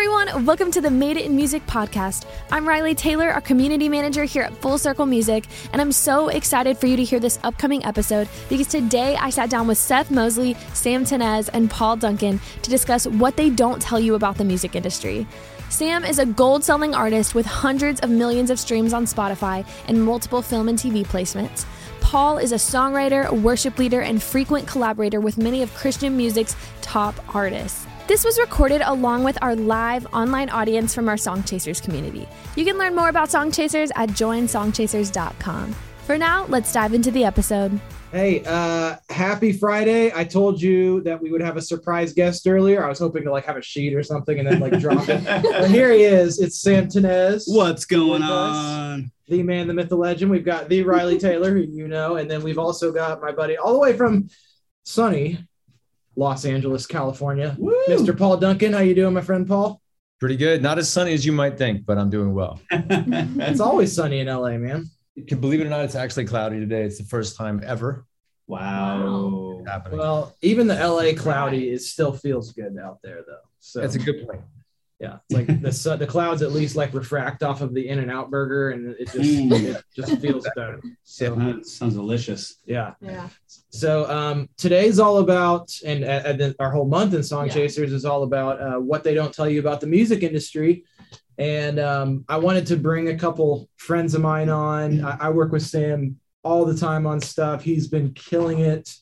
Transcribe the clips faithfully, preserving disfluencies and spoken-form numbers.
everyone, welcome to the Made It in Music podcast. I'm Riley Taylor, our community manager here at Full Circle Music, and I'm so excited for you to hear this upcoming episode because today I sat down with Seth Mosley, Sam Tinnesz, and Paul Duncan to discuss what they don't tell you about the music industry. Sam is a gold-selling artist with hundreds of millions of streams on Spotify and multiple film and T V placements. Paul is a songwriter, worship leader, and frequent collaborator with many of Christian music's top artists. This was recorded along with our live online audience from our Song Chasers community. You can learn more about Song Chasers at join song chasers dot com. For now, let's dive into the episode. Hey, uh, happy Friday. I told you that we would have a surprise guest earlier. I was hoping to like have a sheet or something and then like drop it. But here he is. It's Sam Tinnesz. What's going on? Us. The man, the myth, the legend. We've got the Riley Taylor, who you know, and then we've also got my buddy all the way from sunny Los Angeles, California. Woo! Mister Paul Duncan. How you doing, my friend Paul? Pretty good. Not as sunny as you might think, but I'm doing well. It's always sunny in L A, man. Can believe it or not, it's actually cloudy today. It's the first time ever. Wow. Well, even the L A cloudy, it still feels good out there, though. So that's a good point. Yeah, it's like the sun, the clouds at least like refract off of the In-N-Out burger, and it just it just feels better. So yeah, that sounds delicious. Yeah. Yeah. So um, today's all about, and, and then our whole month in Song yeah. Chasers is all about uh, what they don't tell you about the music industry. And um, I wanted to bring a couple friends of mine on. I, I work with Sam all the time on stuff. He's been killing it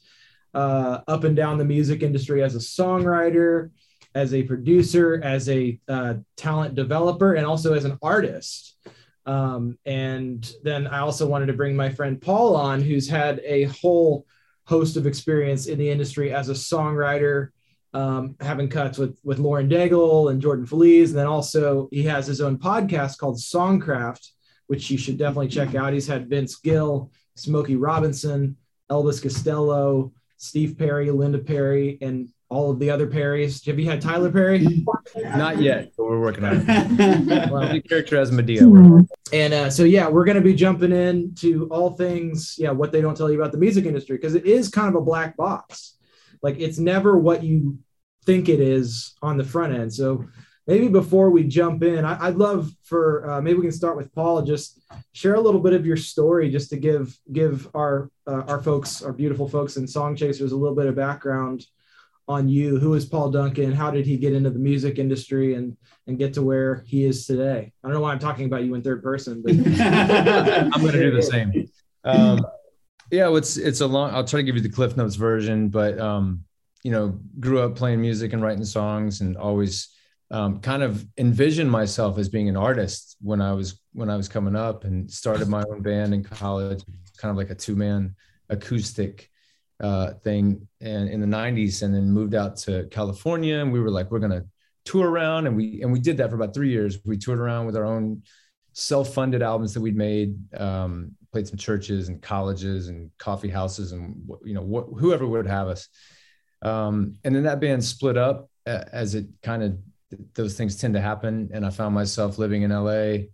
uh, up and down the music industry as a songwriter, as a producer, as a uh, talent developer, and also as an artist. Um, and then I also wanted to bring my friend Paul on, who's had a whole host of experience in the industry as a songwriter, Um, having cuts with, with Lauren Daigle and Jordan Feliz. And then also he has his own podcast called Songcraft, which you should definitely check out. He's had Vince Gill, Smokey Robinson, Elvis Costello, Steve Perry, Linda Perry, and all of the other Perrys. Have you had Tyler Perry? Not yet, but we're working on it. Well, the character as Medea. And uh, so, yeah, we're going to be jumping into all things, yeah, what they don't tell you about the music industry, because it is kind of a black box. Like, it's never what you think it is on the front end. So maybe before we jump in, I, I'd love for, uh, maybe we can start with Paul, just share a little bit of your story just to give give our uh, our folks, our beautiful folks in Song Chasers a little bit of background on you. Who is Paul Duncan? How did he get into the music industry and and get to where he is today? I don't know why I'm talking about you in third person, but I'm going to do the same. Um, yeah, it's, it's a long, I'll try to give you the Cliff Notes version, but um, you know, grew up playing music and writing songs, and always um, kind of envisioned myself as being an artist when I was when I was coming up, and started my own band in college, kind of like a two-man acoustic uh, thing, and in the nineties, and then moved out to California, and we were like, we're gonna tour around, and we and we did that for about three years. We toured around with our own self-funded albums that we'd made, um, played some churches and colleges and coffee houses, and you know wh- whoever would have us. Um, and then that band split up uh, as it kind of, those things tend to happen. And I found myself living in L A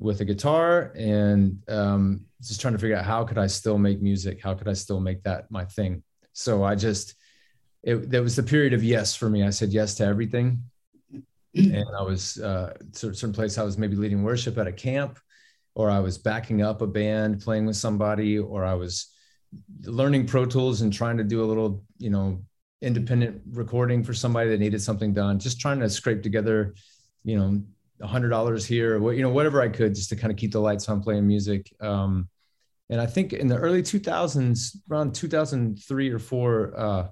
with a guitar and um, just trying to figure out how could I still make music? How could I still make that my thing? So I just, it, that was the period of yes for me. I said yes to everything. And I was uh, certain place I was maybe leading worship at a camp, or I was backing up a band, playing with somebody, or I was learning Pro Tools and trying to do a little, you know, independent recording for somebody that needed something done, just trying to scrape together, you know, a hundred dollars here, or, you know, whatever I could just to kind of keep the lights on playing music. Um, and I think in the early two thousands, around two thousand three or four, uh,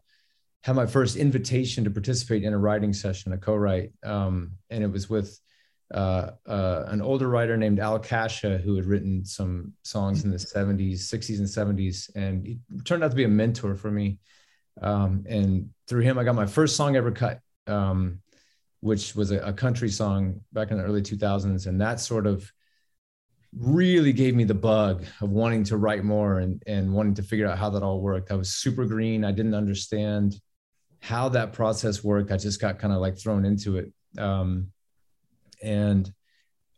had my first invitation to participate in a writing session, a co-write. Um, and it was with uh, uh, an older writer named Al Kasha, who had written some songs in the seventies, sixties and seventies. And he turned out to be a mentor for me. Um, and through him, I got my first song ever cut, um, which was a, a country song back in the early two thousands. And that sort of really gave me the bug of wanting to write more and, and wanting to figure out how that all worked. I was super green. I didn't understand how that process worked. I just got kind of like thrown into it. Um, and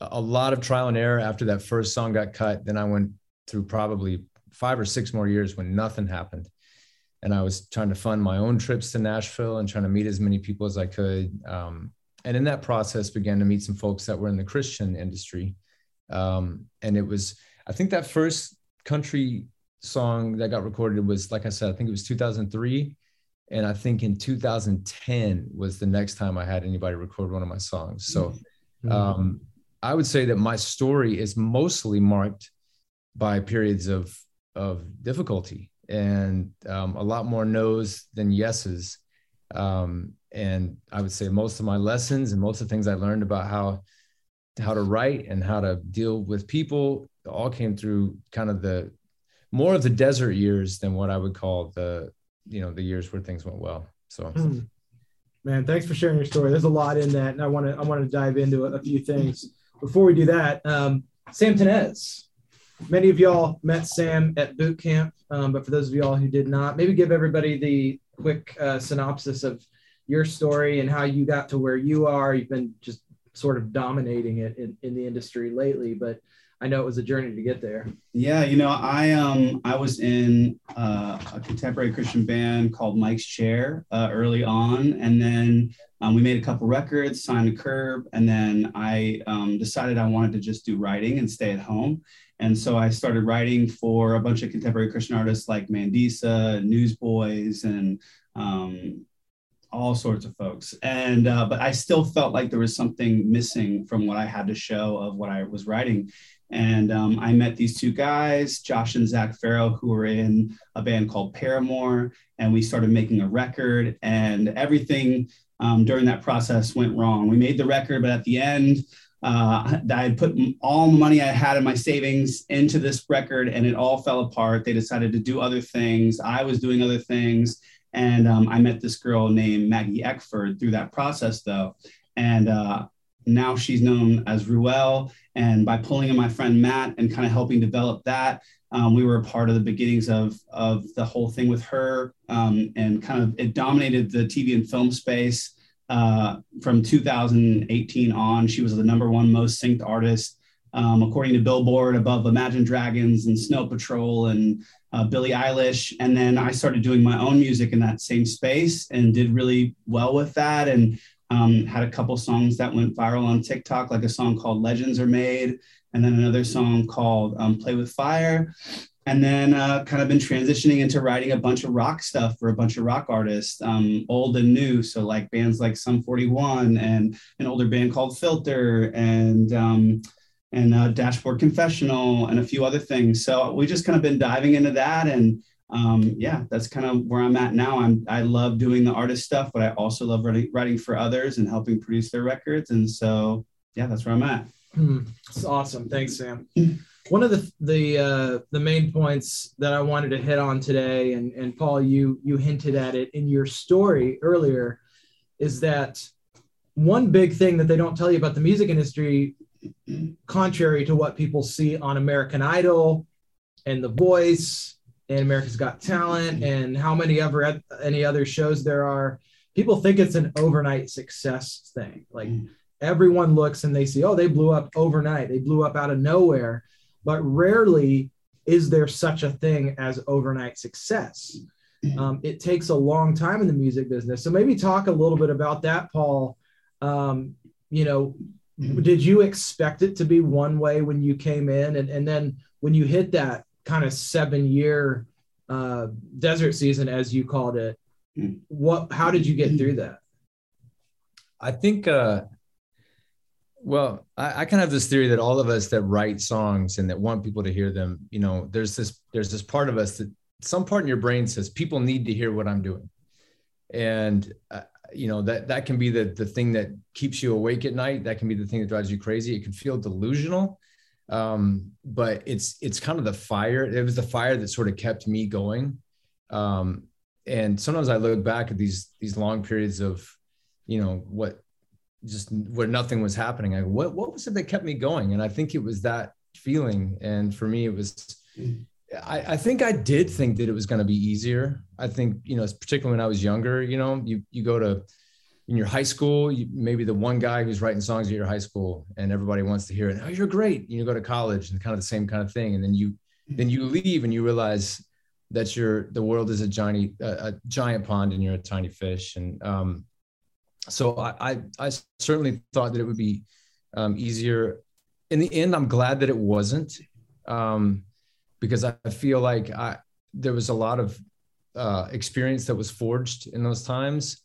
a lot of trial and error after that first song got cut. Then I went through probably five or six more years when nothing happened. And I was trying to fund my own trips to Nashville and trying to meet as many people as I could. Um, And in that process, began to meet some folks that were in the Christian industry. Um, and it was, I think that first country song that got recorded was, like I said, I think it was two thousand three. And I think in two thousand ten was the next time I had anybody record one of my songs. So um, I would say that my story is mostly marked by periods of, of difficulty and um, a lot more no's than yeses. Um, and I would say most of my lessons and most of the things I learned about how, how to write and how to deal with people all came through kind of the more of the desert years than what I would call the, you know, the years where things went well. So, man, thanks for sharing your story. There's a lot in that. And I want to, I want to dive into a, a few things before we do that. Um, Sam Tinnesz, many of y'all met Sam at boot camp. Um, but for those of y'all who did not, maybe give everybody the quick uh, synopsis of your story and how you got to where you are. You've been just sort of dominating it in, in the industry lately, but I know it was a journey to get there. Yeah, you know, I um I was in uh, a contemporary Christian band called Mike's Chair uh, early on, and then um, we made a couple records, signed to Curb, and then I um, decided I wanted to just do writing and stay at home. And so I started writing for a bunch of contemporary Christian artists like Mandisa, Newsboys, and um, all sorts of folks. And uh, but I still felt like there was something missing from what I had to show of what I was writing. And um, I met these two guys, Josh and Zach Farrow, who were in a band called Paramore, and we started making a record, and everything um, during that process went wrong. We made the record, but at the end, uh, I had put all the money I had in my savings into this record, and it all fell apart. They decided to do other things. I was doing other things, and um, I met this girl named Maggie Eckford through that process, though, and uh, now she's known as Ruelle. And by pulling in my friend Matt and kind of helping develop that, um, we were a part of the beginnings of, of the whole thing with her. Um, and kind of it dominated the T V and film space uh, from two thousand eighteen on. She was the number one most synced artist, um, according to Billboard, above Imagine Dragons and Snow Patrol and uh, Billie Eilish. And then I started doing my own music in that same space and did really well with that. And Um, had a couple songs that went viral on TikTok, like a song called Legends Are Made, and then another song called um, Play With Fire. And then uh, kind of been transitioning into writing a bunch of rock stuff for a bunch of rock artists, um, old and new. So like bands like Sum forty-one and an older band called Filter and um, and uh, Dashboard Confessional and a few other things. So we just kind of been diving into that. And Um, yeah, that's kind of where I'm at now. I'm, I love doing the artist stuff, but I also love writing, writing for others and helping produce their records. And so, yeah, that's where I'm at. It's awesome. Thanks, Sam. One of the, the, uh, the main points that I wanted to hit on today, and, and Paul, you, you hinted at it in your story earlier, is that one big thing that they don't tell you about the music industry, contrary to what people see on American Idol and The Voice and America's Got Talent and how many other any other shows there are, people think it's an overnight success thing. Like everyone looks and they see, oh, they blew up overnight. They blew up out of nowhere. But rarely is there such a thing as overnight success. Um, it takes a long time in the music business. So maybe talk a little bit about that, Paul. Um, you know, did you expect it to be one way when you came in? And, and then when you hit that kind of seven year uh, desert season, as you called it, What? How did you get through that? I think, uh, well, I, I kind of have this theory that all of us that write songs and that want people to hear them, you know, there's this, there's this part of us that some part in your brain says, people need to hear what I'm doing. And, uh, you know, that, that can be the, the thing that keeps you awake at night. That can be the thing that drives you crazy. It can feel delusional. Um, but it's, it's kind of the fire. It was the fire that sort of kept me going. Um, and sometimes I look back at these, these long periods of, you know, what just where nothing was happening. I, what, what was it that kept me going? And I think it was that feeling. And for me, it was, I, I think I did think that it was going to be easier. I think, you know, particularly when I was younger, you know, you, you go to, in your high school, you, maybe the one guy who's writing songs at your high school and everybody wants to hear it. Oh, you're great. And you go to college and kind of the same kind of thing. And then you, then you leave and you realize that you're, the world is a giant, a, a giant pond and you're a tiny fish. And um, So I, I, I certainly thought that it would be um, easier. In the end, I'm glad that it wasn't, um, because I feel like I, there was a lot of uh, experience that was forged in those times.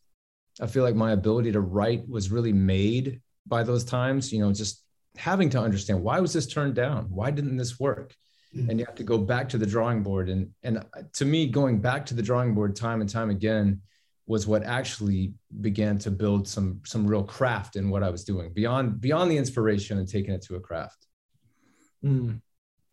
I feel like my ability to write was really made by those times, you know, just having to understand, why was this turned down? Why didn't this work? Mm-hmm. And you have to go back to the drawing board. And, and to me, going back to the drawing board time and time again was what actually began to build some some real craft in what I was doing, beyond beyond the inspiration and taking it to a craft. Mm.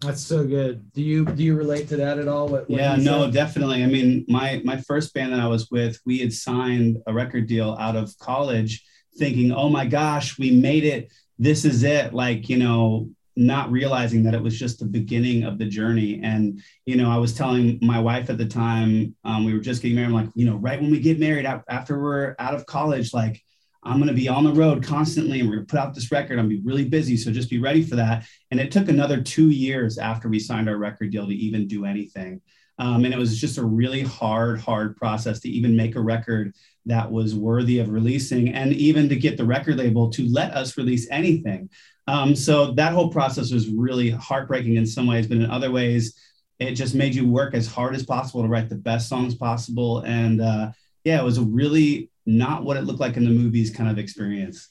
That's so good. Do you do you relate to that at all? What, what yeah, no, said? Definitely. I mean, my my first band that I was with, we had signed a record deal out of college, thinking, "Oh my gosh, we made it! This is it!" Like, you know, not realizing that it was just the beginning of the journey. And, you know, I was telling my wife at the time, um, we were just getting married. I'm like, you know, right when we get married, after we're out of college, like, I'm going to be on the road constantly, and we're going to put out this record. I'm going to be really busy, so just be ready for that. And it took another two years after we signed our record deal to even do anything. Um, and it was just a really hard, hard process to even make a record that was worthy of releasing, and even to get the record label to let us release anything. Um, so that whole process was really heartbreaking in some ways, but in other ways, it just made you work as hard as possible to write the best songs possible. And uh, yeah, it was a really not what it looked like in the movies kind of experience.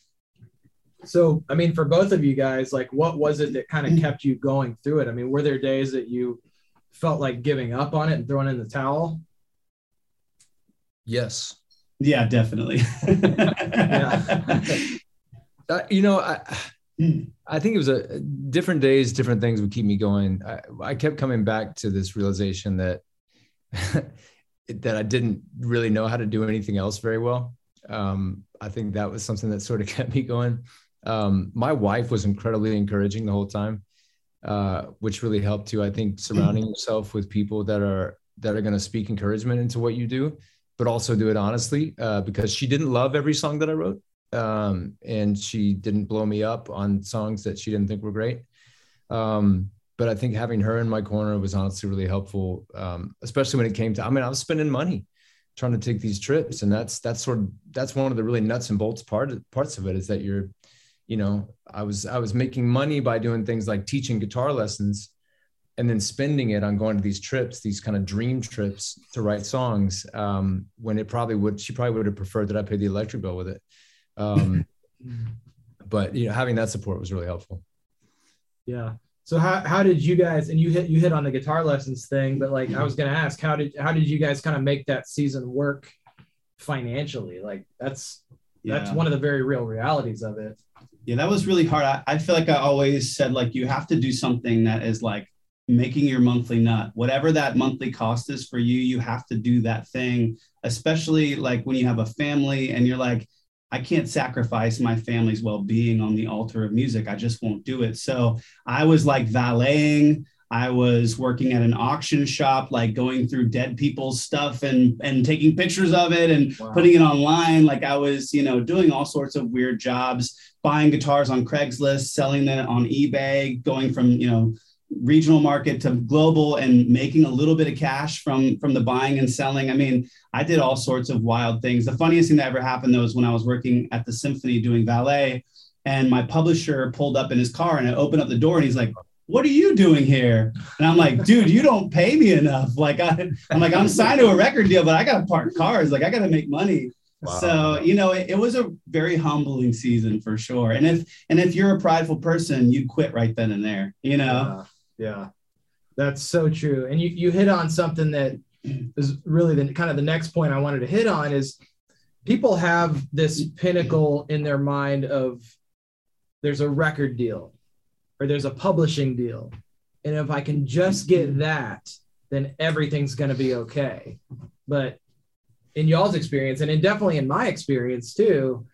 So, I mean, for both of you guys, like, what was it that kind of kept you going through it? I mean, were there days that you felt like giving up on it and throwing in the towel? Yes. Yeah, definitely. Yeah. uh, you know, I, I think it was a different days, different things would keep me going. I, I kept coming back to this realization that that I didn't really know how to do anything else very well. Um, I think that was something that sort of kept me going. Um, my wife was incredibly encouraging the whole time, uh, which really helped too. I think surrounding yourself with people that are, that are going to speak encouragement into what you do, but also do it honestly, uh, because she didn't love every song that I wrote. Um, and she didn't blow me up on songs that she didn't think were great. Um, But I think having her in my corner was honestly really helpful, um, especially when it came to, I mean, I was spending money trying to take these trips. And that's, that's sort of, that's one of the really nuts and bolts part, parts of it, is that you're, you know, I was, I was making money by doing things like teaching guitar lessons and then spending it on going to these trips, these kind of dream trips to write songs, um, when it probably would, she probably would have preferred that I pay the electric bill with it. Um, but, you know, having that support was really helpful. Yeah. So how, how did you guys, and you hit you hit on the guitar lessons thing, but like I was gonna ask, how did how did you guys kind of make that season work financially? Like that's yeah. that's one of the very real realities of it. Yeah, that was really hard. I, I feel like I always said, like, you have to do something that is like making your monthly nut. Whatever that monthly cost is for you, you have to do that thing, especially like when you have a family and you're like, I can't sacrifice my family's well-being on the altar of music. I just won't do it. So I was like valeting. I was working at an auction shop, like going through dead people's stuff and, and taking pictures of it and wow. putting it online. Like I was, you know, doing all sorts of weird jobs, buying guitars on Craigslist, selling them on eBay, going from, you know, regional market to global and making a little bit of cash from, from the buying and selling. I mean, I did all sorts of wild things. The funniest thing that ever happened though, was when I was working at the symphony doing valet, and my publisher pulled up in his car and I opened up the door and he's like, "What are you doing here?" And I'm like, "Dude, you don't pay me enough. Like I, I'm like, I'm signed to a record deal, but I got to park cars. Like I got to make money." Wow. So, you know, it, it was a very humbling season for sure. And if, and if you're a prideful person, you quit right then and there, you know? Yeah. Yeah, that's so true. And you, you hit on something that is really the kind of the next point I wanted to hit on, is people have this pinnacle in their mind of there's a record deal or there's a publishing deal. And if I can just get that, then everything's going to be okay. But in y'all's experience, and in definitely in my experience too,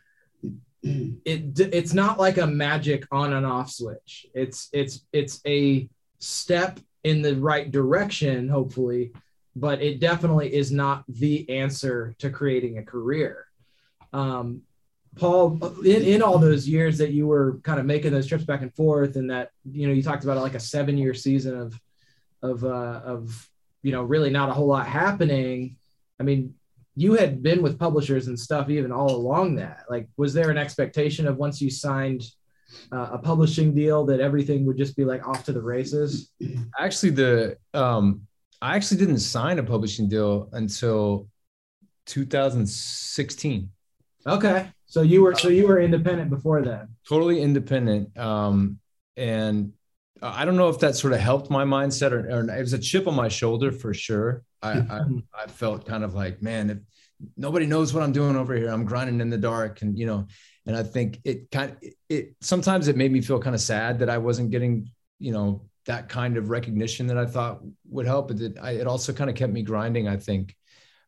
It it's not like a magic on and off switch. It's it's it's a step in the right direction, hopefully, but it definitely is not the answer to creating a career. Um, Paul, in, in all those years that you were kind of making those trips back and forth, and that, you know, you talked about like a seven year season of of uh, of you know really not a whole lot happening. I mean, you had been with publishers and stuff even all along that. Like, was there an expectation of once you signed uh, a publishing deal that everything would just be like off to the races? Actually, the um, I actually didn't sign a publishing deal until two thousand sixteen. Okay, so you were so you were independent before then. Totally independent, um, and I don't know if that sort of helped my mindset, or, or it was a chip on my shoulder for sure. I, I, I felt kind of like, man, if nobody knows what I'm doing over here, I'm grinding in the dark. And, you know, and I think it kind of, it, it, sometimes it made me feel kind of sad that I wasn't getting, you know, that kind of recognition that I thought would help. But it, it also kind of kept me grinding, I think.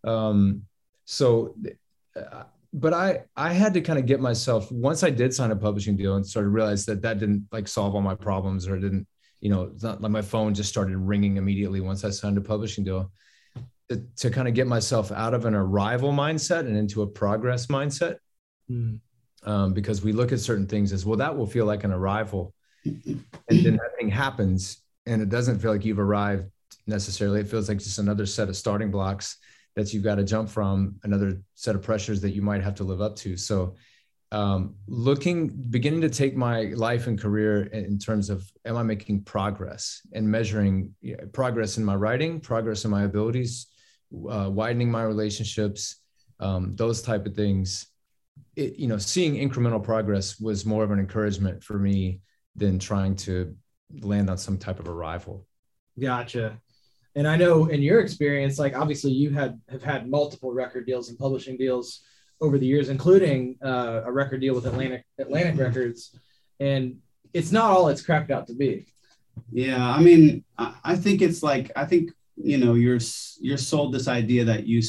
Um, so, uh, but I, I had to kind of get myself, once I did sign a publishing deal and started to realize that that didn't like solve all my problems, or didn't, you know, it's not like my phone just started ringing immediately once I signed a publishing deal, to, to kind of get myself out of an arrival mindset and into a progress mindset. Mm. Um, because we look at certain things as, well, that will feel like an arrival. And then that thing happens and it doesn't feel like you've arrived necessarily. It feels like just another set of starting blocks that you've got to jump from, another set of pressures that you might have to live up to. So um, looking, beginning to take my life and career in terms of, am I making progress, and measuring you know, progress in my writing, progress in my abilities, uh, widening my relationships, um, those type of things. It, you know, seeing incremental progress was more of an encouragement for me than trying to land on some type of arrival. Gotcha. And I know in your experience, like obviously you had have had multiple record deals and publishing deals over the years, including uh, a record deal with Atlantic Atlantic Records, and it's not all it's cracked out to be. Yeah, I mean, I think it's like I think you know you're you're sold this idea that you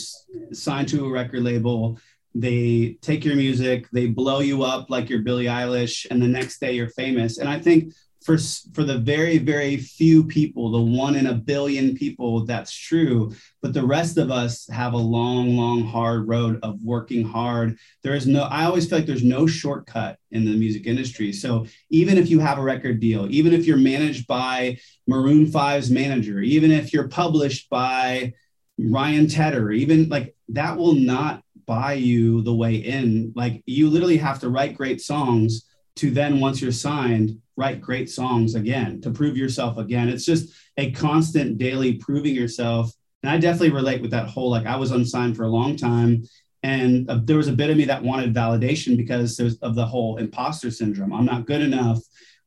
sign to a record label, they take your music, they blow you up like you're Billie Eilish, and the next day you're famous. And I think. For, for the very, very few people, the one in a billion people, that's true. But the rest of us have a long, long, hard road of working hard. There is no, I always feel like there's no shortcut in the music industry. So even if you have a record deal, even if you're managed by Maroon five's manager, even if you're published by Ryan Tedder, even like that will not buy you the way in. Like you literally have to write great songs to then, once you're signed, write great songs again to prove yourself again. It's just a constant daily proving yourself. And I definitely relate with that whole, like I was unsigned for a long time. And uh, there was a bit of me that wanted validation because there's of the whole imposter syndrome. I'm not good enough.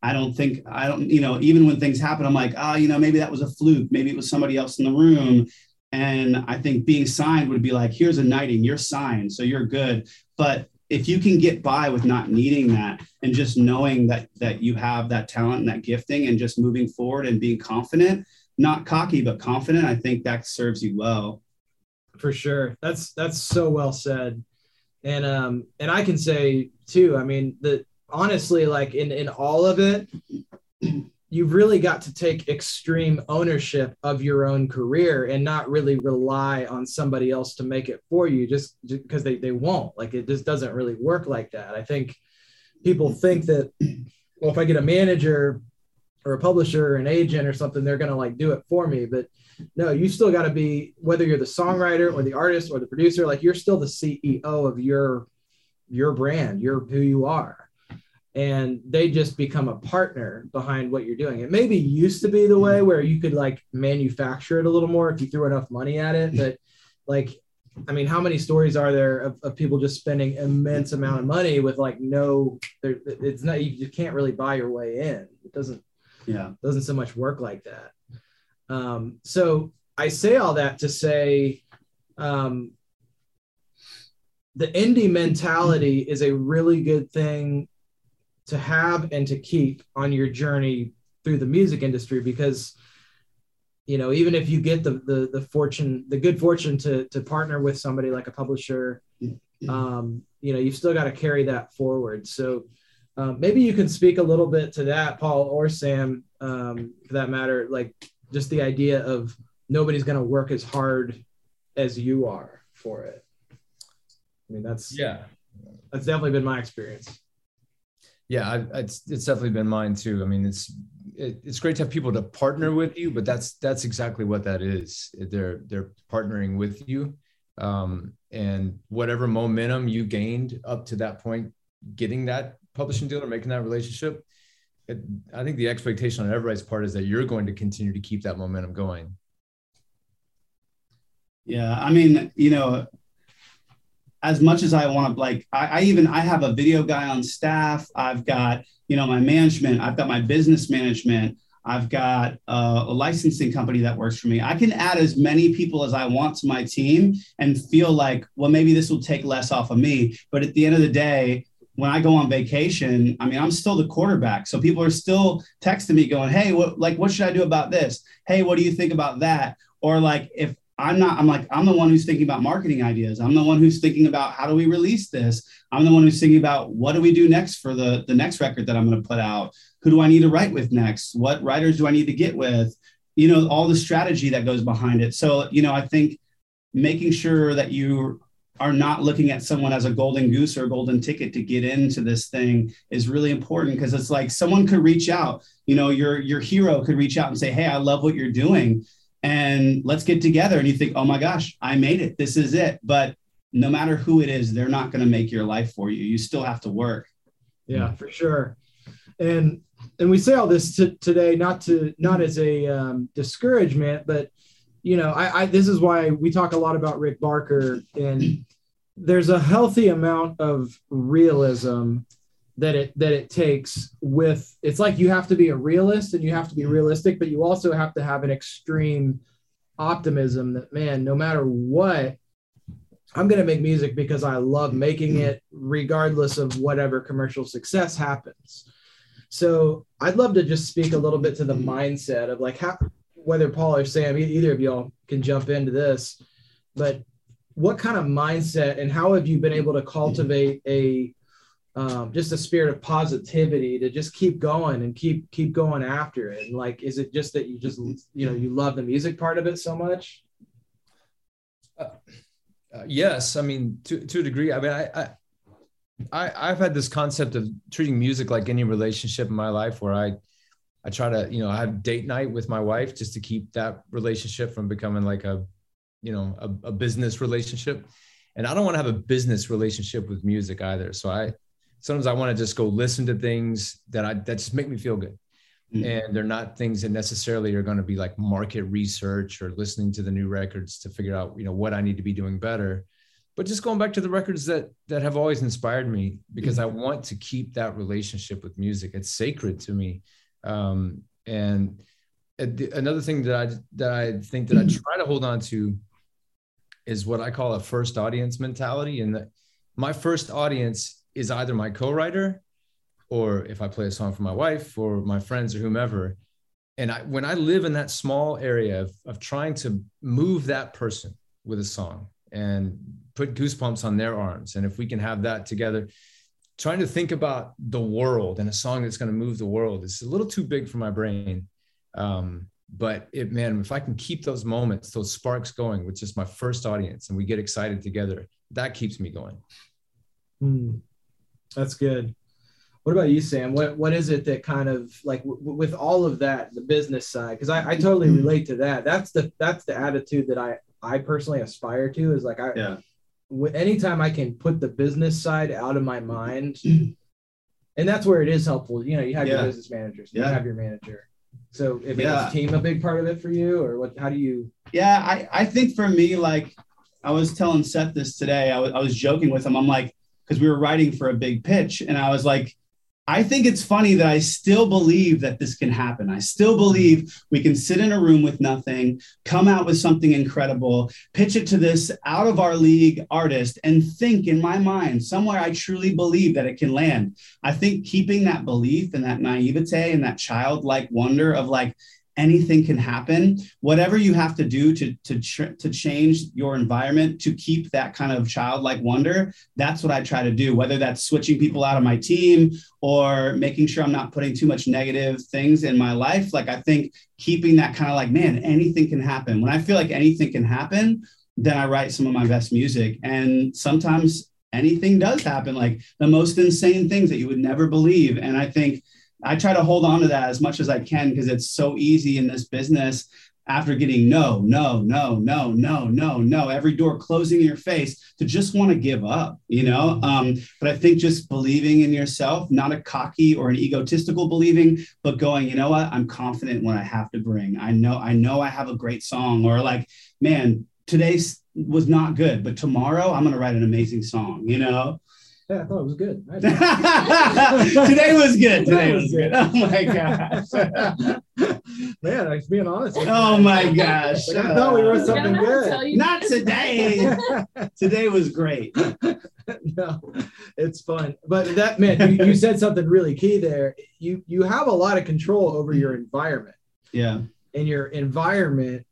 I don't think I don't, you know, even when things happen, I'm like, ah, oh, you know, maybe that was a fluke. Maybe it was somebody else in the room. And I think being signed would be like, here's a knighting, you're signed. So you're good. But if you can get by with not needing that and just knowing that that you have that talent and that gifting and just moving forward and being confident, not cocky, but confident, I think that serves you well. For sure. That's, that's so well said. And, um, and I can say too, I mean, that honestly, like in, in all of it, you've really got to take extreme ownership of your own career and not really rely on somebody else to make it for you, just because they, they won't. Like it just doesn't really work like that. I think people think that, well, if I get a manager or a publisher or an agent or something, they're going to like do it for me. But no, you still got to be, whether you're the songwriter or the artist or the producer, like you're still the C E O of your, your brand, you're who you are. And they just become a partner behind what you're doing. It maybe used to be the way where you could like manufacture it a little more if you threw enough money at it. But like, I mean, how many stories are there of, of people just spending immense amount of money with like, no, it's not, you, you can't really buy your way in. It doesn't, yeah, doesn't so much work like that. Um, so I say all that to say, um, the indie mentality is a really good thing to have and to keep on your journey through the music industry, because, you know, even if you get the the, the fortune, the good fortune to, to partner with somebody like a publisher, um, you know, you've still got to carry that forward. So um, maybe you can speak a little bit to that, Paul or Sam, um, for that matter, like just the idea of nobody's going to work as hard as you are for it. I mean, that's, yeah, that's definitely been my experience. Yeah, I, it's it's definitely been mine too. I mean, it's it, it's great to have people to partner with you, but that's that's exactly what that is. They're they're partnering with you, um, and whatever momentum you gained up to that point, getting that publishing deal or making that relationship, it, I think the expectation on everybody's part is that you're going to continue to keep that momentum going. Yeah. I mean, you know, as much as I want to, like, I, I even, I have a video guy on staff. I've got, you know, my management, I've got my business management. I've got uh, a licensing company that works for me. I can add as many people as I want to my team and feel like, well, maybe this will take less off of me. But at the end of the day, when I go on vacation, I mean, I'm still the quarterback. So people are still texting me going, hey, what, like, what should I do about this? Hey, what do you think about that? Or like, if I'm not, I'm like, I'm the one who's thinking about marketing ideas. I'm the one who's thinking about how do we release this? I'm the one who's thinking about what do we do next for the, the next record that I'm going to put out? Who do I need to write with next? What writers do I need to get with? You know, all the strategy that goes behind it. So, you know, I think making sure that you are not looking at someone as a golden goose or a golden ticket to get into this thing is really important, because it's like someone could reach out, you know, your, your hero could reach out and say, hey, I love what you're doing, and let's get together. And you think, oh my gosh, I made it. This is it. But no matter who it is, they're not going to make your life for you. You still have to work. Yeah, for sure. And, and we say all this to, today, not to, not as a um, discouragement, but, you know, I, I, this is why we talk a lot about Rick Barker, and there's a healthy amount of realism that it, that it takes with, it's like you have to be a realist and you have to be realistic, but you also have to have an extreme optimism that, man, no matter what, I'm going to make music because I love making it, regardless of whatever commercial success happens. So I'd love to just speak a little bit to the mindset of like how, whether Paul or Sam, either of y'all can jump into this, but what kind of mindset and how have you been able to cultivate a, um, just a spirit of positivity to just keep going and keep, keep going after it? And like, is it just that you just, you know, you love the music part of it so much? Uh, uh, yes. I mean, to, to a degree, I mean, I, I, I, I've had this concept of treating music like any relationship in my life, where I, I try to, you know, I have date night with my wife just to keep that relationship from becoming like a, you know, a, a business relationship. And I don't want to have a business relationship with music either. So I, sometimes I want to just go listen to things that I, that just make me feel good. Mm-hmm. And they're not things that necessarily are going to be like market research or listening to the new records to figure out, you know, what I need to be doing better. But just going back to the records that that have always inspired me, because I want to keep that relationship with music. It's sacred to me. Um, and the, another thing that I that I think that I try to hold on to is what I call a first audience mentality. And that my first audience is either my co-writer, or if I play a song for my wife or my friends or whomever. And I, when I live in that small area of, of trying to move that person with a song and put goosebumps on their arms. And if we can have that together, trying to think about the world and a song that's going to move the world is a little too big for my brain. Um, but it, man, if I can keep those moments, those sparks going with just my first audience and we get excited together, that keeps me going. Mm, that's good. What about you, Sam? What, what is it that kind of like w- with all of that, the business side, because I, I totally relate to that. That's the, that's the attitude that I, I personally aspire to, is like, I, yeah. anytime I can put the business side out of my mind, and that's where it is helpful. You know, you have yeah. your business managers, you yeah. have your manager. So if yeah. it's team, a big part of it for you, or what, how do you? Yeah. I, I think for me, like I was telling Seth this today, I, w- I was joking with him. I'm like, cause we were writing for a big pitch, and I was like, I think it's funny that I still believe that this can happen. I still believe we can sit in a room with nothing, come out with something incredible, pitch it to this out of our league artist, and think in my mind, somewhere I truly believe that it can land. I think keeping that belief and that naivete and that childlike wonder of like, anything can happen, whatever you have to do to, to, tr- to change your environment, to keep that kind of childlike wonder. That's what I try to do, whether that's switching people out of my team or making sure I'm not putting too much negative things in my life. Like, I think keeping that kind of like, man, anything can happen. When I feel like anything can happen, then I write some of my best music. And sometimes anything does happen, like the most insane things that you would never believe. And I think I try to hold on to that as much as I can, because it's so easy in this business. after getting no, no, no, no, no, no, no, every door closing in your face, to just want to give up, you know? Um, but I think just believing in yourself, not a cocky or an egotistical believing, but going, you know what, I'm confident when I have to bring, I know, I know I have a great song, or like, man, today's was not good, but tomorrow I'm going to write an amazing song, you know? Yeah, I thought it was good. Today was good. Today was good. Oh my gosh. Man, I was being honest. Oh my gosh. Like, I thought we wrote something good. Not today. Today was great. No, it's fun. But that, man, you, you said something really key there. You you have a lot of control over your environment. Yeah. And your environment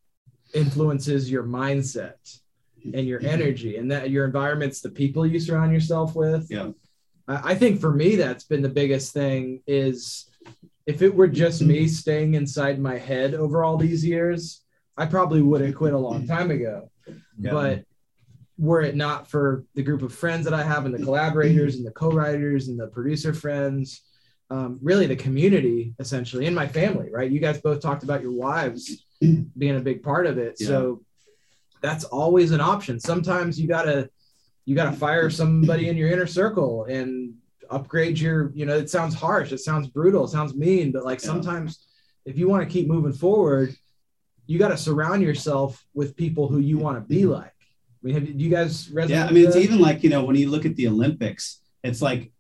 influences your mindset and your energy, and that your environment's the people you surround yourself with. Yeah. I think for me, that's been the biggest thing. Is if it were just me staying inside my head over all these years, I probably would have quit a long time ago. Yeah. But were it not for the group of friends that I have, and the collaborators and the co-writers and the producer friends, um, really the community essentially, and my family, right? You guys both talked about your wives being a big part of it. Yeah. So that's always an option. Sometimes you gotta, you gotta fire somebody in your inner circle and upgrade your, you know, it sounds harsh, it sounds brutal, it sounds mean, but like, yeah, sometimes if you want to keep moving forward, you got to surround yourself with people who you want to be like. I mean, have do you guys resonate? Yeah, I mean, it's that? Even like, you know, when you look at the Olympics, it's like,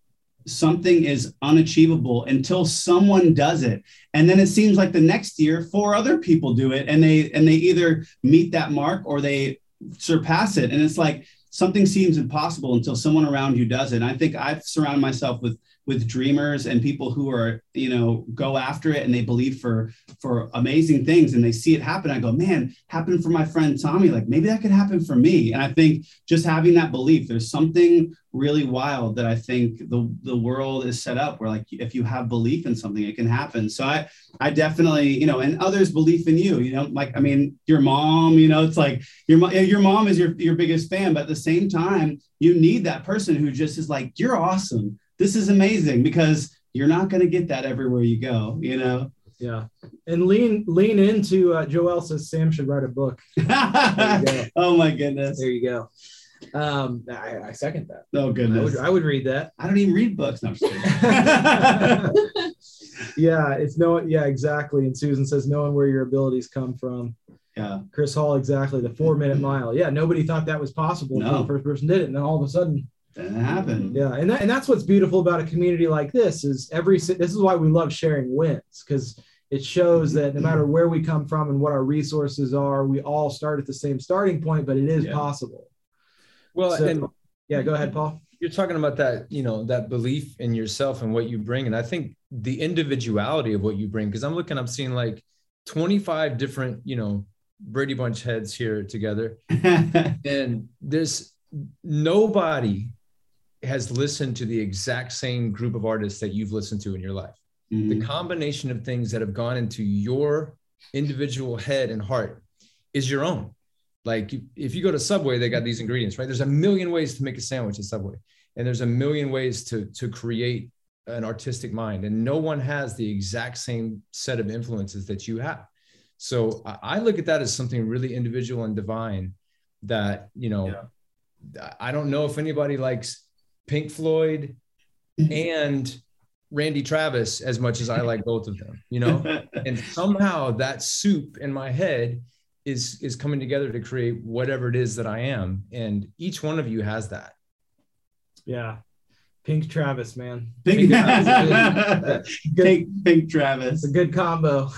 something is unachievable until someone does it. And then it seems like the next year, four other people do it, and they and they either meet that mark or they surpass it. And it's like, something seems impossible until someone around you does it. And I think I've surrounded myself with with dreamers and people who are, you know, go after it, and they believe for for amazing things, and they see it happen. I go, man, happened for my friend Tommy, like maybe that could happen for me. And I think just having that belief, there's something really wild that I think the the world is set up where, like, if you have belief in something, it can happen. So I I definitely, you know, and others believe in you, you know, like, I mean, your mom, you know, it's like your mom, your mom is your, your biggest fan, but at the same time, you need that person who just is like, you're awesome. This is amazing, because you're not going to get that everywhere you go, you know? Yeah. And lean, lean into, uh, Joel says Sam should write a book. Oh my goodness. There you go. Um, I, I second that. Oh goodness. I would, I would read that. I don't even read books. No, I'm just kidding. Yeah. It's no, yeah, exactly. And Susan says, knowing where your abilities come from. Yeah. Chris Hall. Exactly. The four minute mile. Yeah. Nobody thought that was possible until the first person did it. And then all of a sudden, that happened. Yeah. And that, and that's what's beautiful about a community like this, is every, this is why we love sharing wins, because it shows that no matter where we come from and what our resources are, we all start at the same starting point, but it is yeah. possible. Well, so, and yeah, go ahead, Paul. You're talking about that, you know, that belief in yourself and what you bring. And I think the individuality of what you bring, because I'm looking, I'm seeing like twenty-five different, you know, Brady Bunch heads here together. And there's nobody has listened to the exact same group of artists that you've listened to in your life. Mm-hmm. The combination of things that have gone into your individual head and heart is your own. Like if you go to Subway, they got these ingredients, right? There's a million ways to make a sandwich at Subway. And there's a million ways to, to create an artistic mind. And no one has the exact same set of influences that you have. So I look at that as something really individual and divine that, you know, yeah. I don't know if anybody likes Pink Floyd and Randy Travis as much as I like both of them, you know, and somehow that soup in my head is, is coming together to create whatever it is that I am. And each one of you has that. Yeah. Pink Travis, man. Pink, Pink Travis. Good. Pink, Pink Travis. It's a good combo.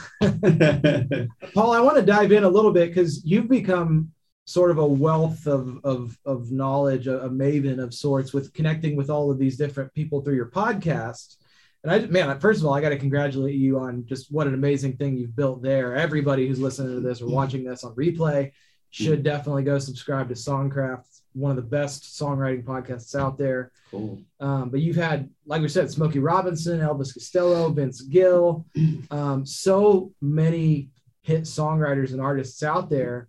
Paul, I want to dive in a little bit, because you've become sort of a wealth of, of, of knowledge, a, a maven of sorts, with connecting with all of these different people through your podcast. And I, man, first of all, I got to congratulate you on just what an amazing thing you've built there. Everybody who's listening to this or watching this on replay should definitely go subscribe to Songcraft. It's one of the best songwriting podcasts out there. Cool. Um, but you've had, like we said, Smokey Robinson, Elvis Costello, Vince Gill, um, so many hit songwriters and artists out there.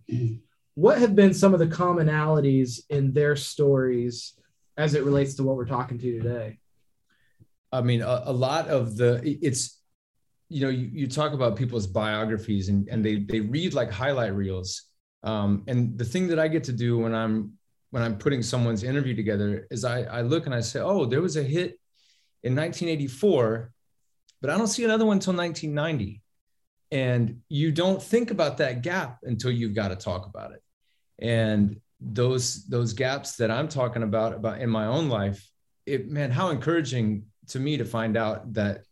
What have been some of the commonalities in their stories as it relates to what we're talking to today? I mean, a, a lot of the, it's you know, you, you talk about people's biographies and, and they they read like highlight reels. Um, and the thing that I get to do when I'm when I'm putting someone's interview together is I, I look and I say, oh, there was a hit in nineteen eighty-four, but I don't see another one until nineteen ninety. And you don't think about that gap until you've got to talk about it. And those those gaps that I'm talking about, about in my own life, it, man, how encouraging to me to find out that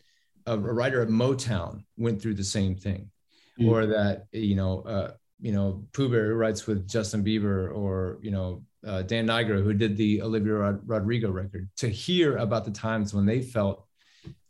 a, a writer at Motown went through the same thing, mm-hmm. or that, you know, uh, you know, Pooh Bear, who writes with Justin Bieber, or, you know, uh, Dan Nigro, who did the Olivia Rod- Rodrigo record, to hear about the times when they felt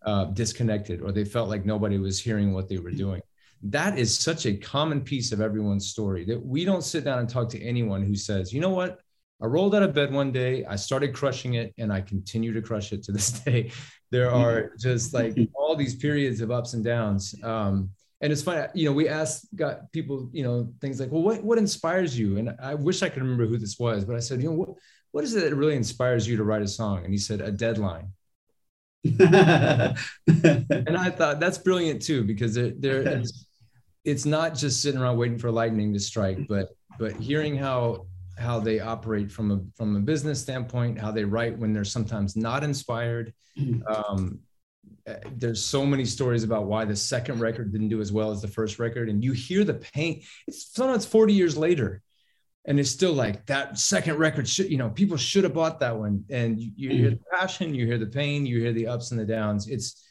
uh, disconnected, or they felt like nobody was hearing what they were doing. That is such a common piece of everyone's story that we don't sit down and talk to anyone who says, you know what, I rolled out of bed one day, I started crushing it, and I continue to crush it to this day. There are just like all these periods of ups and downs. Um, and it's funny, you know, we asked got people, you know, things like, well, what, what inspires you? And I wish I could remember who this was, but I said, you know, what, what is it that really inspires you to write a song? And he said, a deadline. And I thought, that's brilliant too, because there, there is, it's not just sitting around waiting for lightning to strike, but but hearing how how they operate from a from a business standpoint, how they write when they're sometimes not inspired. Um, there's so many stories about why the second record didn't do as well as the first record, and you hear the pain. It's sometimes forty years later, and it's still like that second record should, you know, people should have bought that one. And you, you hear the passion, you hear the pain, you hear the ups and the downs. It's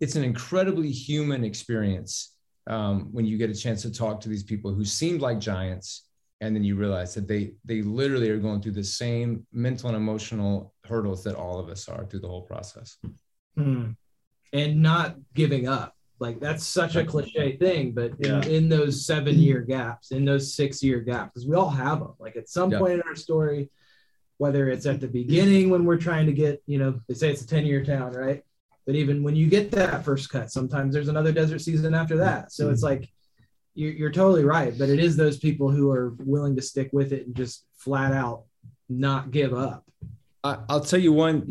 it's an incredibly human experience. Um, when you get a chance to talk to these people who seemed like giants, and then you realize that they they literally are going through the same mental and emotional hurdles that all of us are through the whole process. Mm. And not giving up. Like, that's such a cliche thing, but yeah. in, in those seven-year gaps, in those six-year gaps, because we all have them. Like, at some yeah. point in our story, whether it's at the beginning when we're trying to get, you know, they say it's a ten-year town, right? But even when you get that first cut, sometimes there's another desert season after that. So it's like, you're, you're totally right. But it is those people who are willing to stick with it and just flat out not give up. I, I'll tell you one,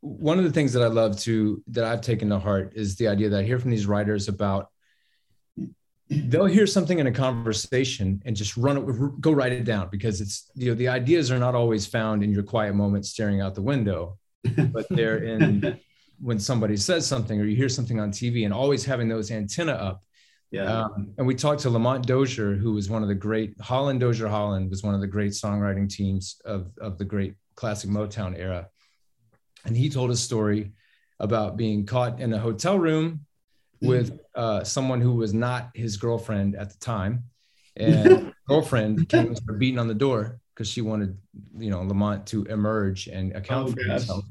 one of the things that I love to, that I've taken to heart is the idea that I hear from these writers about, they'll hear something in a conversation and just run it, go write it down, because it's, you know, the ideas are not always found in your quiet moment staring out the window, but they're in... when somebody says something or you hear something on T V, and always having those antenna up. Yeah. Um, and we talked to Lamont Dozier, who was one of the great, Holland Dozier Holland was one of the great songwriting teams of, of the great classic Motown era. And he told a story about being caught in a hotel room with uh, someone who was not his girlfriend at the time. And girlfriend came and started beating on the door because she wanted, you know, Lamont to emerge and account oh, for gosh. himself.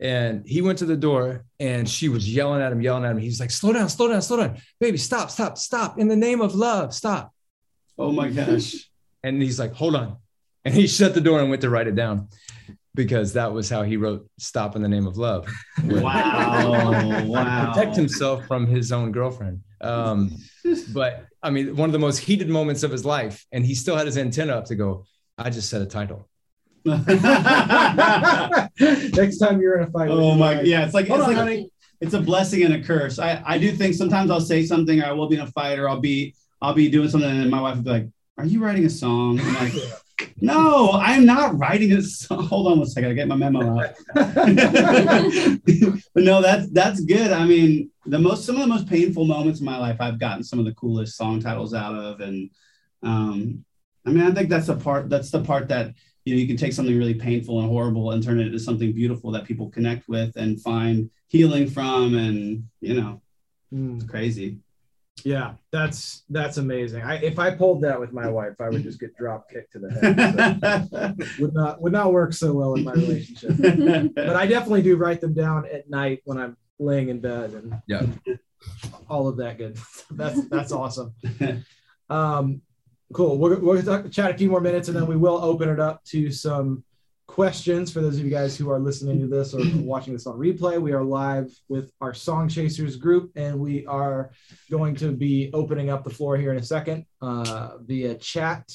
And he went to the door and she was yelling at him, yelling at him. He's like, slow down, slow down, slow down. Baby, stop, stop, stop. In the name of love, stop. Oh my gosh. And he's like, hold on. And he shut the door and went to write it down, because that was how he wrote Stop in the Name of Love. Wow. Wow. Protect himself from his own girlfriend. Um, but I mean, one of the most heated moments of his life. And he still had his antenna up to go, I just said a title. Next time you're in a fight, oh my fight. yeah it's like, it's, on, like it's a blessing and a curse. I I do think sometimes I'll say something, or I will be in a fight, or I'll be I'll be doing something, and my wife will be like, are you writing a song? I'm like, no, I'm not writing a song. Hold on one second, I get my memo out. But no, that's that's good. I mean, the most some of the most painful moments in my life, I've gotten some of the coolest song titles out of. And um I mean, I think that's the part that's the part that, you know, you can take something really painful and horrible and turn it into something beautiful that people connect with and find healing from. And, you know, mm. it's crazy. Yeah, that's that's amazing. I, if I pulled that with my wife, I would just get drop kicked to the head. So would not would not work so well in my relationship. But I definitely do write them down at night when I'm laying in bed and yeah. all of that good. That's that's awesome. Um, Cool. We're, we're going to chat a few more minutes, and then we will open it up to some questions for those of you guys who are listening to this or watching this on replay. We are live with our Song Chasers group, and we are going to be opening up the floor here in a second uh, via chat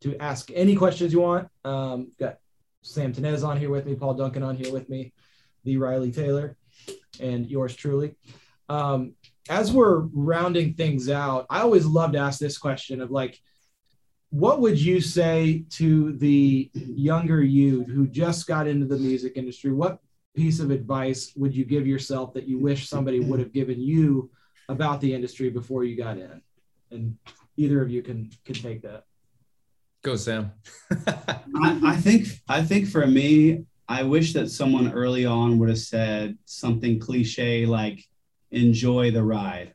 to ask any questions you want. Um, got Sam Tinnesz on here with me, Paul Duncan on here with me, the Riley Taylor, and yours truly. Um, as we're rounding things out, I always love to ask this question of like, what would you say to the younger you who just got into the music industry? What piece of advice would you give yourself that you wish somebody would have given you about the industry before you got in? And either of you can can take that. Go, Sam. I, I think I think for me, I wish that someone early on would have said something cliche like, enjoy the ride,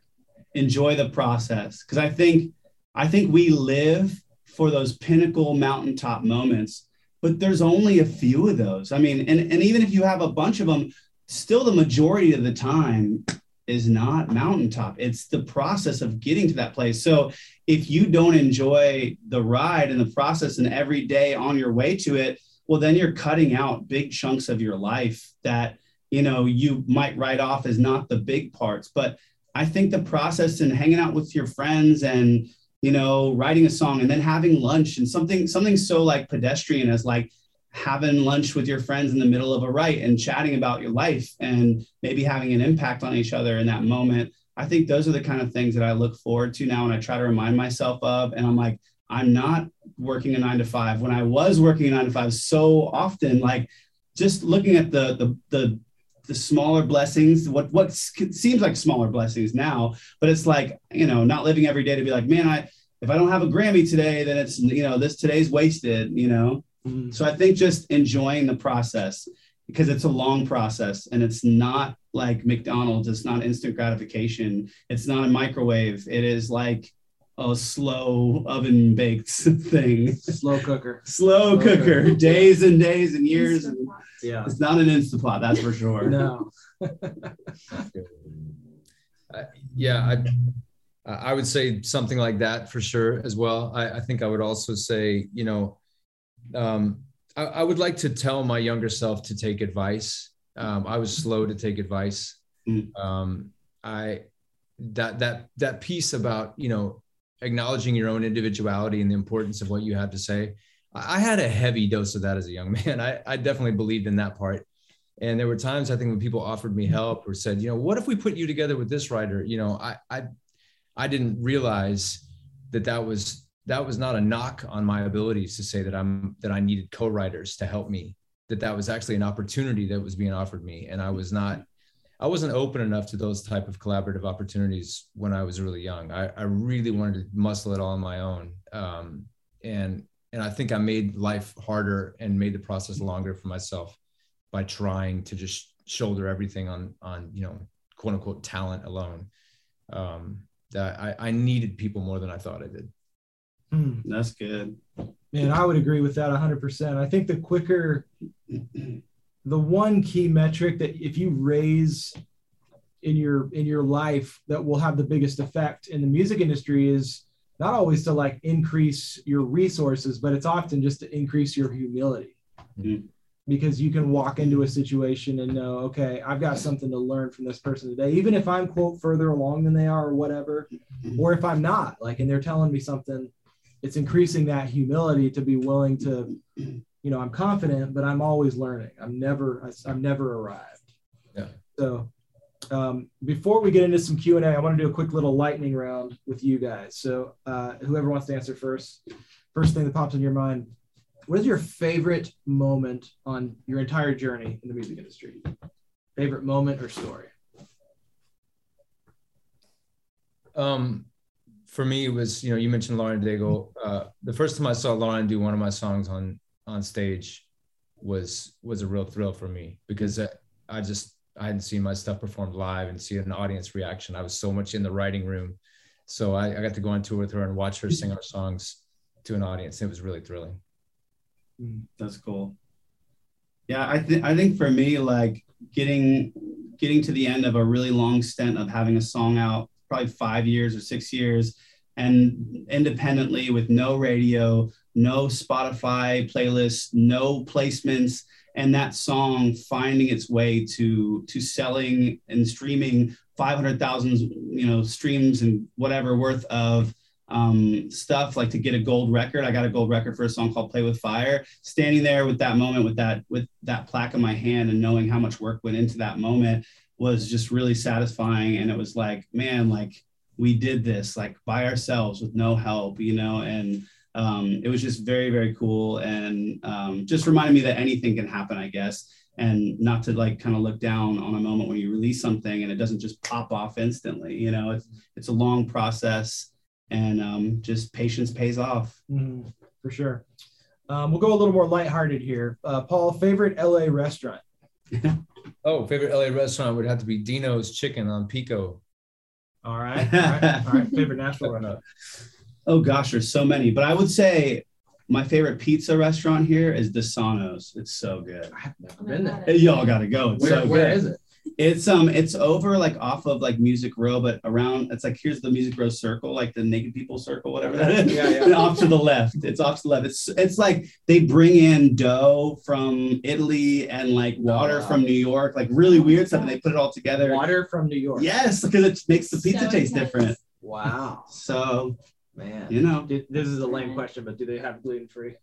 enjoy the process. Because I think I think we live for those pinnacle mountaintop moments, but there's only a few of those. I mean, and, and even if you have a bunch of them, still the majority of the time is not mountaintop. It's the process of getting to that place. So if you don't enjoy the ride and the process and every day on your way to it, well, then you're cutting out big chunks of your life that, you know, you might write off as not the big parts. But I think the process and hanging out with your friends and, you know, writing a song and then having lunch and something, something so like pedestrian as like having lunch with your friends in the middle of a write and chatting about your life and maybe having an impact on each other in that moment. I think those are the kind of things that I look forward to now and I try to remind myself of. And I'm like, I'm not working a nine to five. When I was working a nine to five so often, like just looking at the, the, the, the smaller blessings, what, what seems like smaller blessings now, but it's like, you know, not living every day to be like, man, I, if I don't have a Grammy today, then it's, you know, this today's wasted, you know? Mm-hmm. So I think just enjoying the process because it's a long process and it's not like McDonald's. It's not instant gratification. It's not a microwave. It is like a slow oven baked thing. Slow cooker. Slow, slow cooker. cooker. Days and days and years. And yeah. It's not an Instant Pot, that's for sure. No. uh, yeah, I, I would say something like that for sure as well. I, I think I would also say, you know, um, I, I would like to tell my younger self to take advice. Um, I was slow to take advice. Mm. Um, I, that, that, that piece about, you know, acknowledging your own individuality and the importance of what you have to say. I had a heavy dose of that as a young man. I, I definitely believed in that part. And there were times I think when people offered me help or said, you know, what if we put you together with this writer? You know, I, I, I didn't realize that that was, that was not a knock on my abilities to say that I'm, that I needed co-writers to help me, that that was actually an opportunity that was being offered me. And I was not, I wasn't open enough to those type of collaborative opportunities when I was really young. I, I really wanted to muscle it all on my own. Um, and, and I think I made life harder and made the process longer for myself by trying to just shoulder everything on, on, you know, quote unquote talent alone. Um, that I, I needed people more than I thought I did. Mm. That's good. Man, I would agree with that one hundred percent. I think the quicker the one key metric that if you raise in your in your life that will have the biggest effect in the music industry is not always to like increase your resources, but it's often just to increase your humility. Mm-hmm. Because you can walk into a situation and know, okay, I've got something to learn from this person today, even if I'm quote further along than they are or whatever, or if I'm not, like, and they're telling me something, it's increasing that humility to be willing to, you know, I'm confident, but I'm always learning. I'm never, I, I'm never arrived. Yeah. So um, before we get into some Q and A, I want to do a quick little lightning round with you guys. So uh, whoever wants to answer first, first thing that pops in your mind, what is your favorite moment on your entire journey in the music industry? Favorite moment or story? Um, for me, it was, you know, you mentioned Lauren Daigle. Uh, the first time I saw Lauren do one of my songs on, on stage was was a real thrill for me because I, I just I hadn't seen my stuff performed live and see an audience reaction. I was so much in the writing room, so I, I got to go on tour with her and watch her sing our songs to an audience. It was really thrilling. That's cool. Yeah, I think I think for me, like getting getting to the end of a really long stint of having a song out, probably five years or six years, and independently with no radio, no Spotify playlists, no placements, and that song finding its way to to selling and streaming five hundred thousand, you know, streams and whatever worth of um, stuff, like to get a gold record. I got a gold record for a song called Play With Fire. Standing there with that moment, with that with that plaque in my hand and knowing how much work went into that moment was just really satisfying. And it was like, man, like we did this like by ourselves with no help, you know, and um, it was just very, very cool. And um, just reminded me that anything can happen, I guess. And not to like kind of look down on a moment when you release something and it doesn't just pop off instantly, you know, it's, it's a long process, and um, just patience pays off. Mm-hmm. For sure. Um, we'll go a little more lighthearted here. Uh, Paul, favorite L A restaurant? Oh, favorite L A restaurant would have to be Dino's Chicken on Pico. All right. All right. All right. Favorite Nashville restaurant? Oh, gosh, there's so many. But I would say my favorite pizza restaurant here is DeSano's. It's so good. I've never been there. Y'all got to go. It's where, so where good. Is it? It's um, it's over like off of like Music Row, but around it's like here's the Music Row circle, like the naked people circle, whatever that is. Yeah, yeah. And off to the left, it's off to the left. It's it's like they bring in dough from Italy and like water oh, wow. from New York, like really weird stuff, and they put it all together. Water from New York. Yes, because it makes the pizza so taste intense. Different. Wow. So, man, you know, this is a lame question, but do they have gluten free?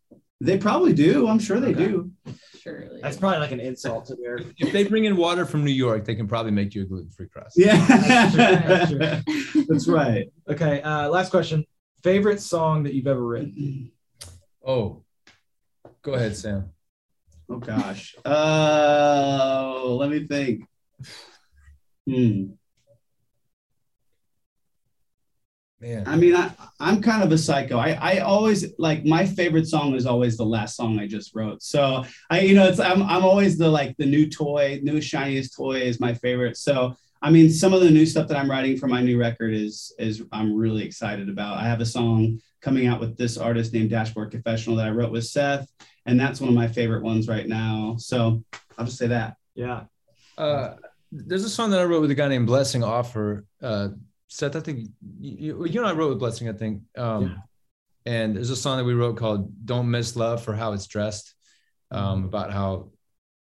They probably do. I'm sure they okay. do. Surely. That's probably like an insult to their. If they bring in water from New York, they can probably make you a gluten-free crust. Yeah. That's true. That's true. That's right. Okay. Uh, last question. Favorite song that you've ever written? Oh, go ahead, Sam. Oh, gosh. Oh, uh, let me think. Hmm. Man. I mean, I, I'm kind of a psycho. I, I always like my favorite song is always the last song I just wrote. So I, you know, it's, I'm, I'm always the, like the new toy, new shiniest toy is my favorite. So, I mean, some of the new stuff that I'm writing for my new record is, is I'm really excited about. I have a song coming out with this artist named Dashboard Confessional that I wrote with Seth. And that's one of my favorite ones right now. So I'll just say that. Yeah. Uh, there's a song that I wrote with a guy named Blessing Offer, uh, Seth, I think you, you and I wrote with Blessing, I think. Um, yeah. And there's a song that we wrote called Don't Miss Love for How It's Dressed, um, about how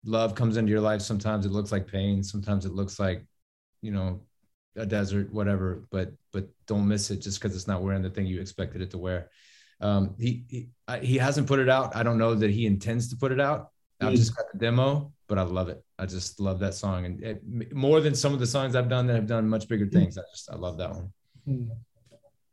love comes into your life. Sometimes it looks like pain. Sometimes it looks like, you know, a desert, whatever, but but don't miss it just because it's not wearing the thing you expected it to wear. Um, he, he, I, he hasn't put it out. I don't know that he intends to put it out. I've just got the demo, but I love it. I just love that song. And it, more than some of the songs I've done that have done much bigger things. I just, I love that one.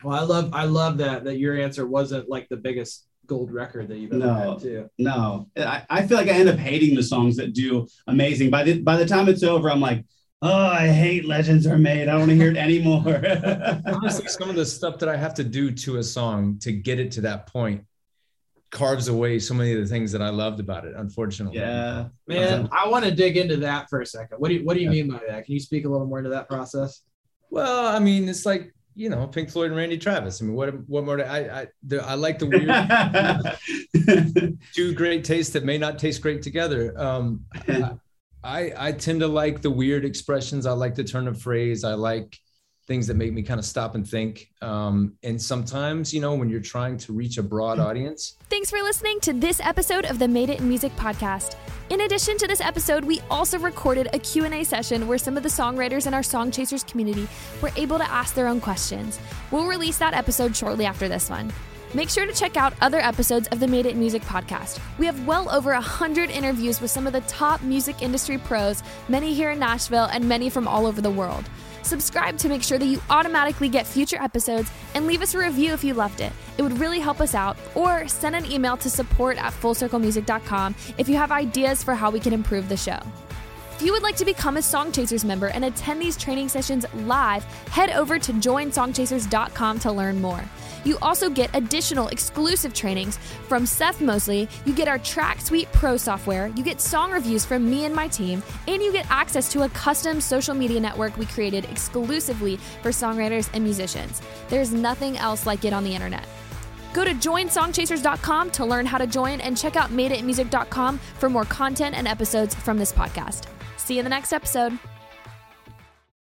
Well, I love, I love that, that your answer wasn't like the biggest gold record that you've ever no, had too. No, I, I feel like I end up hating the songs that do amazing. By the, by the time it's over, I'm like, oh, I hate Legends Are Made. I don't want to hear it anymore. Honestly, some of the stuff that I have to do to a song to get it to that point carves away so many of the things that I loved about it, unfortunately. Yeah, man, I want to dig into that for a second. What do you, what do you yeah. mean by that? Can you speak a little more into that process? Well, I mean, it's like, you know, Pink Floyd and Randy Travis. I mean, what what more? Do I I the, I like the weird two great tastes that may not taste great together. Um, I, I I tend to like the weird expressions. I like the turn of phrase. I like things that make me kind of stop and think. Um, and sometimes, you know, when you're trying to reach a broad audience. Thanks for listening to this episode of the Made It in Music podcast. In addition to this episode, we also recorded a Q and A session where some of the songwriters in our Song Chasers community were able to ask their own questions. We'll release that episode shortly after this one. Make sure to check out other episodes of the Made It Music podcast. We have well over one hundred interviews with some of the top music industry pros, many here in Nashville and many from all over the world. Subscribe to make sure that you automatically get future episodes and leave us a review if you loved it. It would really help us out. Or send an email to support at full circle music dot com if you have ideas for how we can improve the show. If you would like to become a Song Chasers member and attend these training sessions live, head over to join song chasers dot com to learn more. You also get additional exclusive trainings from Seth Mosley, you get our Track Suite Pro software, you get song reviews from me and my team, and you get access to a custom social media network we created exclusively for songwriters and musicians. There's nothing else like it on the internet. Go to join song chasers dot com to learn how to join and check out made it music dot com for more content and episodes from this podcast. See you in the next episode.